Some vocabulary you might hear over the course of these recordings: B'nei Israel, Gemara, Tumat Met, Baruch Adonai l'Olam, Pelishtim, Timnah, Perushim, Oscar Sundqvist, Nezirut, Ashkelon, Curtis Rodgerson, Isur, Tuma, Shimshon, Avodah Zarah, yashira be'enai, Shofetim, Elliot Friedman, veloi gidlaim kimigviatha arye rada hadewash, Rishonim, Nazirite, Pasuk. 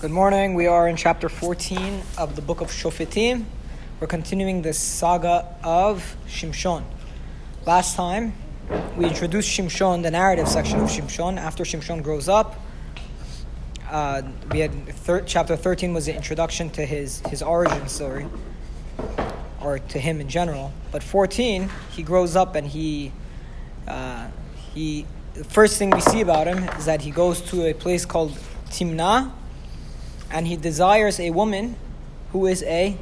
Good morning. We are in chapter 14 of the book of Shofetim. We're continuing the saga of Shimshon. Last time, we introduced Shimshon, the narrative section of Shimshon. After Shimshon grows up, we had chapter 13 was the introduction to his origin story, or to him in general. But 14, he grows up and he. The first thing we see about him is that he goes to a place called Timnah, and he desires a woman who is a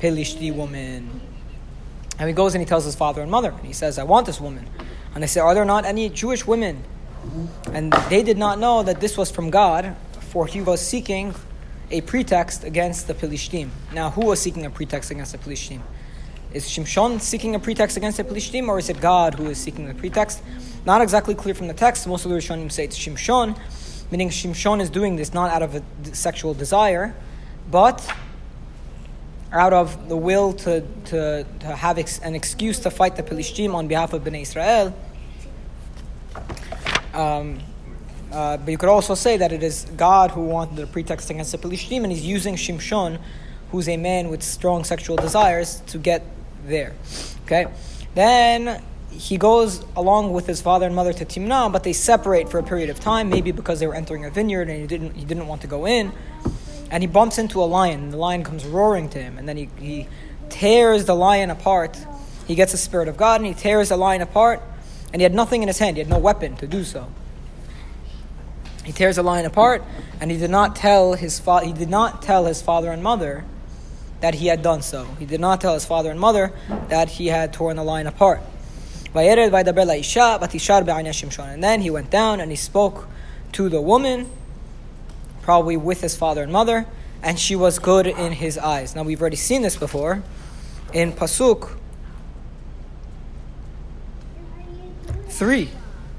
Pelishtim woman. And he goes and he tells his father and mother. And he says, I want this woman. And they say, are there not any Jewish women? And they did not know that this was from God, for he was seeking a pretext against the Pelishtim. Now, who was seeking a pretext against the Pelishtim? Is Shimshon seeking a pretext against the Pelishtim, or is it God who is seeking the pretext? Not exactly clear from the text. Most of the Rishonim say it's Shimshon, meaning Shimshon is doing this not out of a sexual desire, but out of the will to have an excuse to fight the Pelishtim on behalf of B'nei Israel. But you could also say that it is God who wanted the pretext against the Pelishtim, and he's using Shimshon, who's a man with strong sexual desires, to get there. Okay? Then he goes along with his father and mother to Timnah, but they separate for a period of time, maybe because they were entering a vineyard and he didn't want to go in. And he bumps into a lion, and the lion comes roaring to him, and then he tears the lion apart. He gets the Spirit of God, and he tears the lion apart, and he had nothing in his hand. He had no weapon to do so. He tears the lion apart, and he did not tell his father and mother that he had done so. He did not tell his father and mother that he had torn the lion apart. And then he went down and he spoke to the woman, probably with his father and mother, and she was good in his eyes. Now, we've already seen this before in Pasuk 3.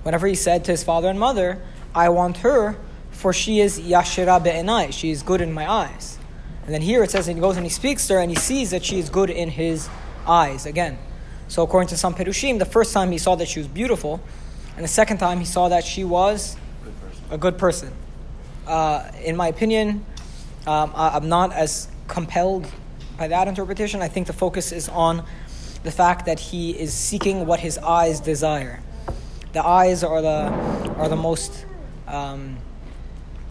Whenever he said to his father and mother, I want her, for she is yashira be'enai. She is good in my eyes. And then here it says, and he goes and he speaks to her, and he sees that she is good in his eyes again. So according to some Perushim, the first time he saw that she was beautiful, and the second time he saw that she was a good person. In my opinion, I'm not as compelled by that interpretation. I think the focus is on the fact that he is seeking what his eyes desire. The eyes are the most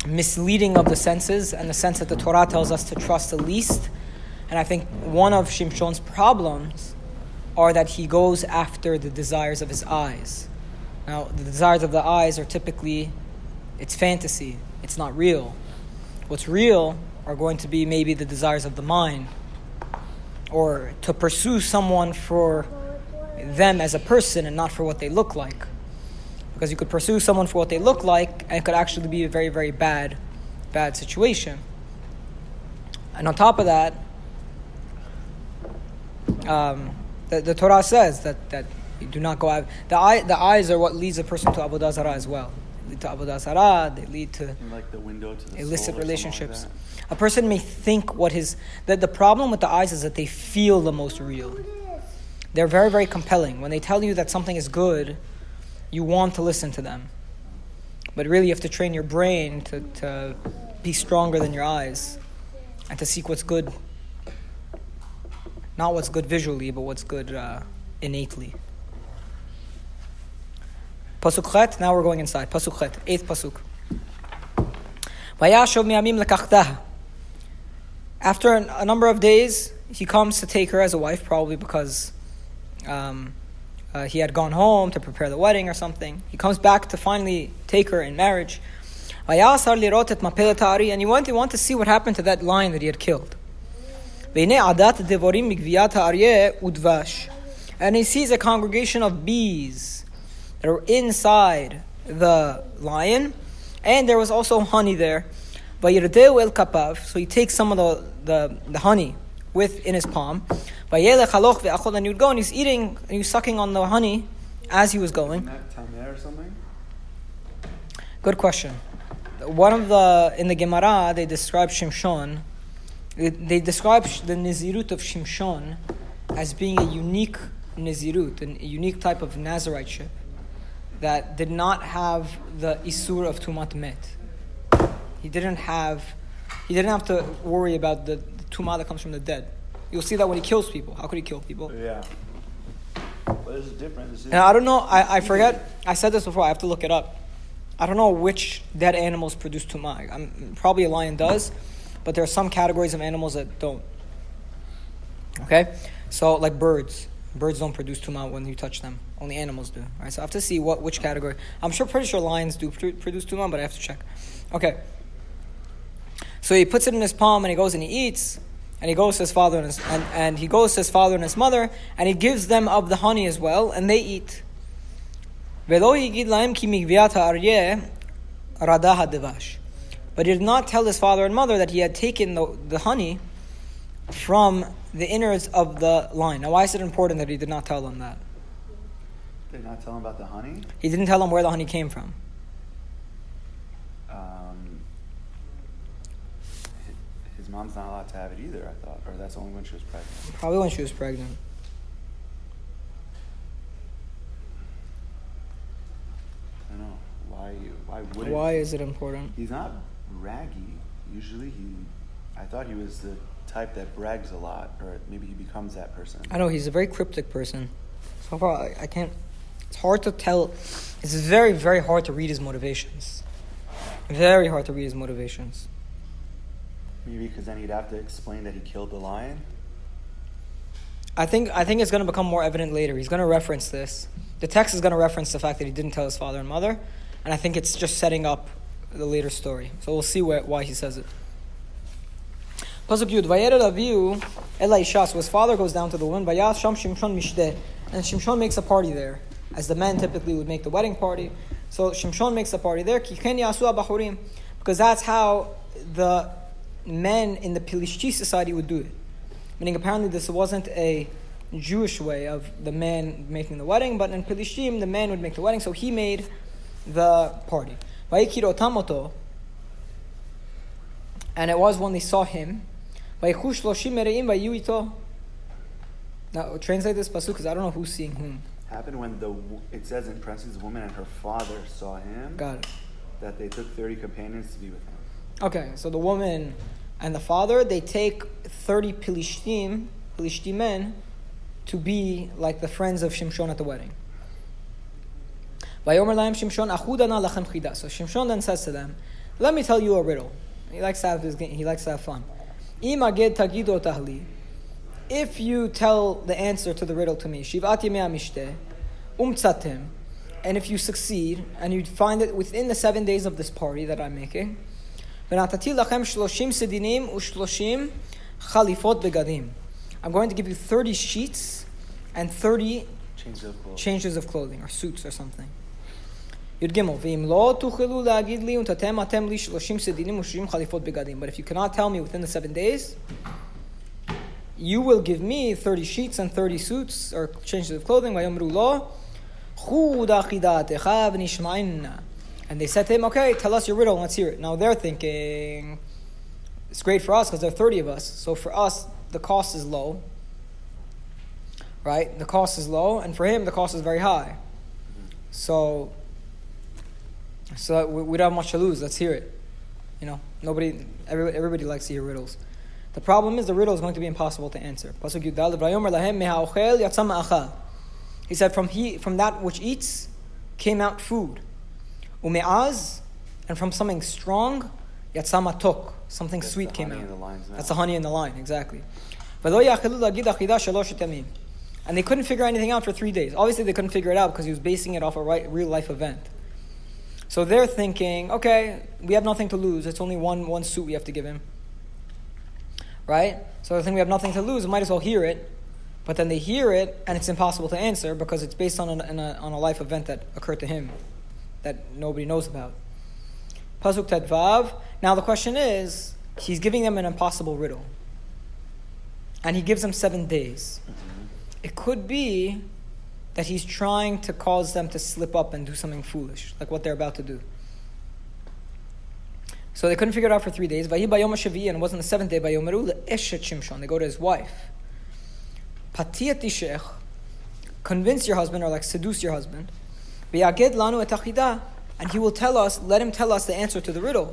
misleading of the senses, and the sense that the Torah tells us to trust the least. And I think one of Shimshon's problems are that he goes after the desires of his eyes. Now, the desires of the eyes are typically, it's fantasy, it's not real. What's real are going to be maybe the desires of the mind, or to pursue someone for them as a person and not for what they look like. Because you could pursue someone for what they look like, and it could actually be a very, very bad situation. And on top of that, the Torah says that you do not go out. The eyes are what leads a person to Avodah Zarah as well. They lead to Avodah Zarah, they lead to like the window to the illicit relationships. Like a person may think the problem with the eyes is that they feel the most real. They're very, very compelling. When they tell you that something is good, you want to listen to them. But really you have to train your brain to be stronger than your eyes and to seek what's good. Not what's good visually, but what's good innately. Pasuk Chet, now we're going inside. Pasuk Chet, 8th Pasuk. After a number of days, he comes to take her as a wife, probably because he had gone home to prepare the wedding or something. He comes back to finally take her in marriage. And he wanted to see what happened to that lion that he had killed. And he sees a congregation of bees that were inside the lion, and there was also honey there. So he takes some of the honey in his palm, and he would go and he's eating and he's sucking on the honey as he was going. Good question. One of the in the Gemara they describe Shimshon. They describe the Nezirut of Shimshon as being a unique Nezirut, a unique type of Nazirite that did not have the Isur of Tumat Met. He didn't have He didn't have to worry about the Tuma that comes from the dead. You'll see that when he kills people. How could he kill people? Yeah. What is the difference? And I don't know. I forget. I said this before. I have to look it up. I don't know which dead animals produce Tuma. Probably a lion does, but there are some categories of animals that don't. Okay? So, like birds. Birds don't produce Tuma when you touch them. Only animals do. Alright, so I have to see which category. I'm pretty sure lions do produce Tuma, but I have to check. Okay. So he puts it in his palm and he goes and he eats, and he goes to his father and he goes to his father and his mother, and he gives them of the honey as well, and they eat. Veloi gidlaim kimigviatha arye rada hadewash. But he did not tell his father and mother that he had taken the honey from the innards of the lion. Now, why is it important that he did not tell them that? Did not tell him about the honey? He didn't tell them where the honey came from. His mom's not allowed to have it either, I thought. Or that's only when she was pregnant. Probably when she was pregnant. I don't know. Why would it? Why is it important? He's not braggy. Usually I thought he was the type that brags a lot, or maybe he becomes that person. I know, he's a very cryptic person. So far, I can't. It's hard to tell. It's very, very hard to read his motivations. Very hard to read his motivations. Maybe because then he'd have to explain that he killed the lion? I think it's going to become more evident later. He's going to reference this. The text is going to reference the fact that he didn't tell his father and mother, and I think it's just setting up the later story. So we'll see why he says it. Pasuk Yud, Vayered Avihu el Isha. So his father goes down to the woman, Vayasham Shimshon Mishdeh, and Shimshon makes a party there, as the men typically would make the wedding party. So Shimshon makes a party there, Ki ken yasu abahurim, because that's how the men in the Pelishtim society would do it. Meaning, apparently, this wasn't a Jewish way of the man making the wedding, but in Pelishtim, the man would make the wedding, so he made the party. Vayikir otamoto, and it was when they saw him. Now, translate this pasuk, because I don't know who's seeing whom. Happened when it says in parentheses, woman and her father saw him. Got it. That they took 30 companions to be with him. Okay, so the woman and the father, they take 30 Pelishtim men, to be like the friends of Shimshon at the wedding. So Shimshon then says to them, "Let me tell you a riddle." He likes to have fun. If you tell the answer to the riddle to me, and if you succeed, and you find it within the 7 days of this party that I'm making, I'm going to give you 30 sheets and 30 changes of clothing, or suits, or something. But if you cannot tell me within the 7 days, you will give me 30 sheets and 30 suits, or changes of clothing. And they said to him, "Okay, tell us your riddle, let's hear it." Now they're thinking, it's great for us because there are 30 of us. So for us, the cost is low. Right? The cost is low. And for him, the cost is very high. So we don't have much to lose. Let's hear it. You know, everybody likes to hear riddles. The problem is the riddle is going to be impossible to answer. He said, from that which eats came out food. Ume'az, and from something strong, yatsamatok, something sweet came out. That's the honey in the line, exactly. And they couldn't figure anything out for 3 days. Obviously, they couldn't figure it out because he was basing it off a real-life event. So they're thinking, okay, we have nothing to lose. It's only one suit we have to give him. Right? So I think we have nothing to lose. We might as well hear it. But then they hear it, and it's impossible to answer because it's based on a life event that occurred to him that nobody knows about. Pasuk Tedvav. Now the question is, he's giving them an impossible riddle. And he gives them 7 days. It could be that he's trying to cause them to slip up and do something foolish, like what they're about to do. So they couldn't figure it out for 3 days. And it wasn't the 7th day. They go to his wife. Convince your husband, or like seduce your husband. And he will tell us, let him tell us the answer to the riddle.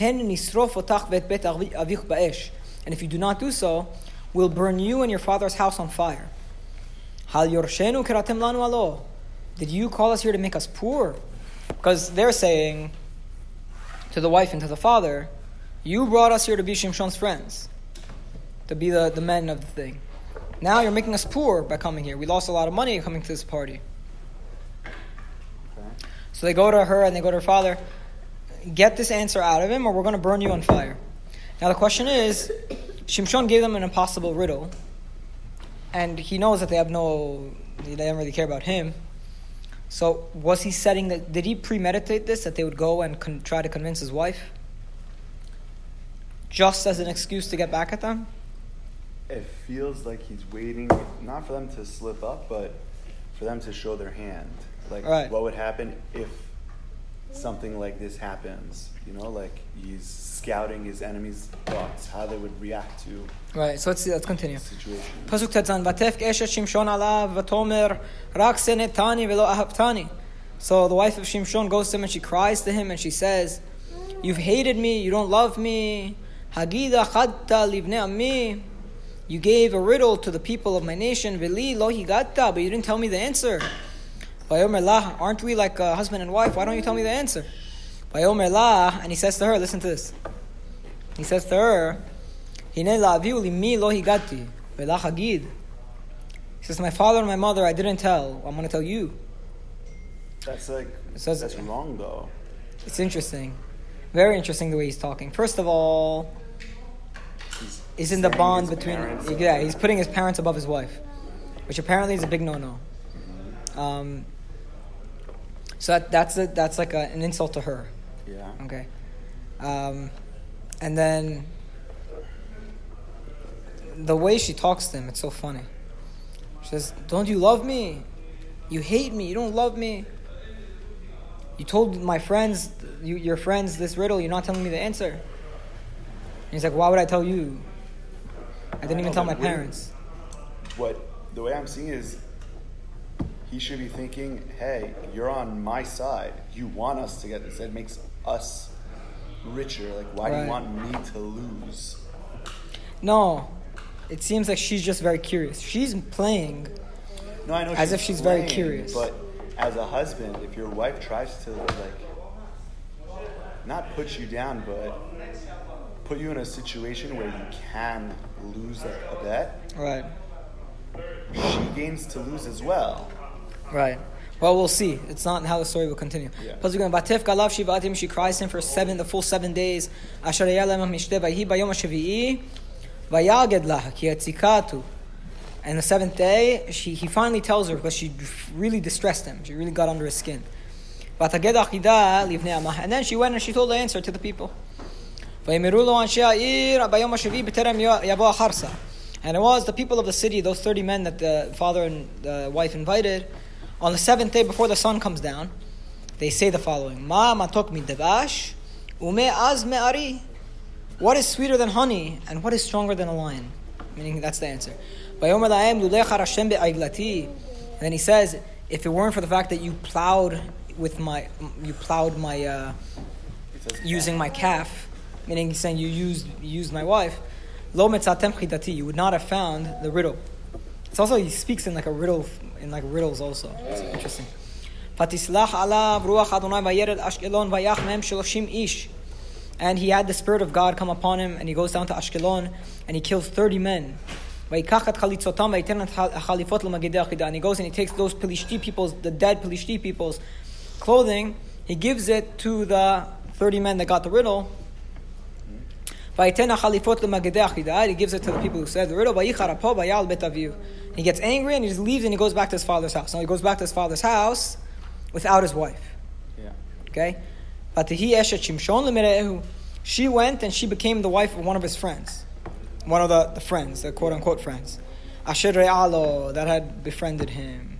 And if you do not do so, we'll burn you and your father's house on fire. Did you call us here to make us poor? Because they're saying to the wife and to the father, you brought us here to be Shimshon's friends, to be the men of the thing. Now you're making us poor by coming here. We lost a lot of money coming to this party. Okay. So they go to her and they go to her father, get this answer out of him or we're going to burn you on fire. Now the question is, Shimshon gave them an impossible riddle, and he knows that they don't really care about him. So was he setting that? Did he premeditate this, that they would go and try to convince his wife, just as an excuse to get back at them? It feels like he's waiting, not for them to slip up, but for them to show their hand. Like, right. What would happen if something like this happens? You know, like he's scouting his enemies' thoughts, how they would react to. Right. So let's continue. Pasuk Tetzan, Vatefk Eshet Shimshon alav vatomer rak senetani velo ahavtani. So the wife of Shimshon goes to him and she cries to him and she says, "You've hated me. You don't love me. Hagida chadta livnei ami. You gave a riddle to the people of my nation. Veli lo higatta, but you didn't tell me the answer. Vayomer la, aren't we like a husband and wife? Why don't you tell me the answer?" And he says to her, listen to this. He says to her, Hine la'avihu limi lo higati, ve'la hagid. He says, my father and my mother, I didn't tell. I'm going to tell you. That's wrong though. It's interesting. Very interesting the way he's talking. First of all, he's in the bond between... Yeah, he's putting his parents above his wife, which apparently is a big no-no. So that's like an insult to her. Yeah. Okay. And then the way she talks to him, it's so funny. She says, "Don't you love me? You hate me. You don't love me. You told my friends, your friends, this riddle. You're not telling me the answer." And he's like, "Why would I tell you? I didn't even tell my parents." What the way I'm seeing it is, he should be thinking, hey, you're on my side. You want us to get this. That makes us richer. Like, why do you want me to lose? No. It seems like she's just very curious. She's playing as if she's very curious. But as a husband, if your wife tries to, like, not put you down, but put you in a situation where you can lose a bet, right, she gains to lose as well. Right. Well, we'll see. It's not how the story will continue. Yeah. She cries to him for the full 7 days. And the seventh day, he finally tells her because she really distressed him. She really got under his skin. And then she went and she told the answer to the people. And it was the people of the city, those 30 men that the father and the wife invited, on the seventh day before the sun comes down, they say the following: Ma matok midavash, ume az me'ari. What is sweeter than honey, and what is stronger than a lion? Meaning that's the answer. And then he says, if it weren't for the fact that you plowed using my calf, meaning he's saying you used my wife, lo metzatem chidati, you would not have found the riddle. It's also, he speaks in like a riddle, in like riddles also. It's interesting. And he had the Spirit of God come upon him, and he goes down to Ashkelon, and he kills 30 men. And he goes and he takes those Pelishtim peoples, the dead Pelishtim peoples' clothing, he gives it to the 30 men that got the riddle. He gives it to the people who said the riddle. He gets angry and he just leaves and he goes back to his father's house. Now he goes back to his father's house without his wife. Yeah. Okay? But she went and she became the wife of one of his friends. One of the friends, the quote-unquote friends. Asher Re'alo, that had befriended him.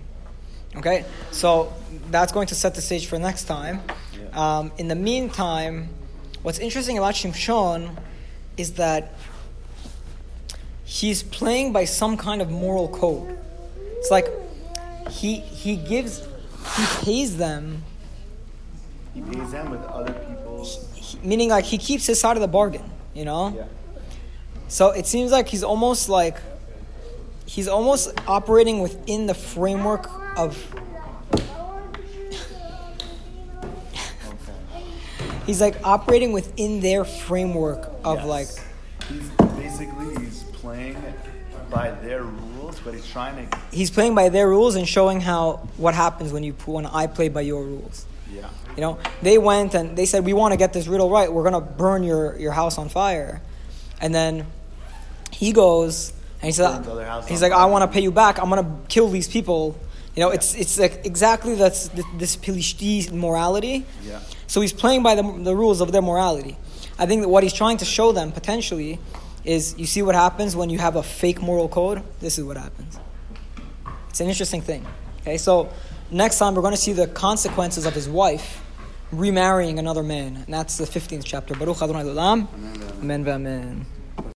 Okay? So that's going to set the stage for next time. Yeah. In the meantime, what's interesting about Shimshon is that he's playing by some kind of moral code. It's like he pays them with other people's meaning like he keeps his side of the bargain, you know? Yeah. So it seems like he's almost operating within the framework of... He's like operating within their framework of like... He's playing by their rules, but he's trying to... He's playing by their rules and showing how what happens when I play by your rules. Yeah. You know, they went and they said, we want to get this riddle right. We're going to burn your house on fire. And then he goes and he said, he's like, I want to pay you back. I'm going to kill these people. You know, it's like exactly that's this Pelishtim morality. Yeah. So he's playing by the rules of their morality. I think that what he's trying to show them potentially is, you see what happens when you have a fake moral code? This is what happens. It's an interesting thing. Okay, so next time we're going to see the consequences of his wife remarrying another man. And that's the 15th chapter. Baruch Adonai l'Olam. Amen v'Amen.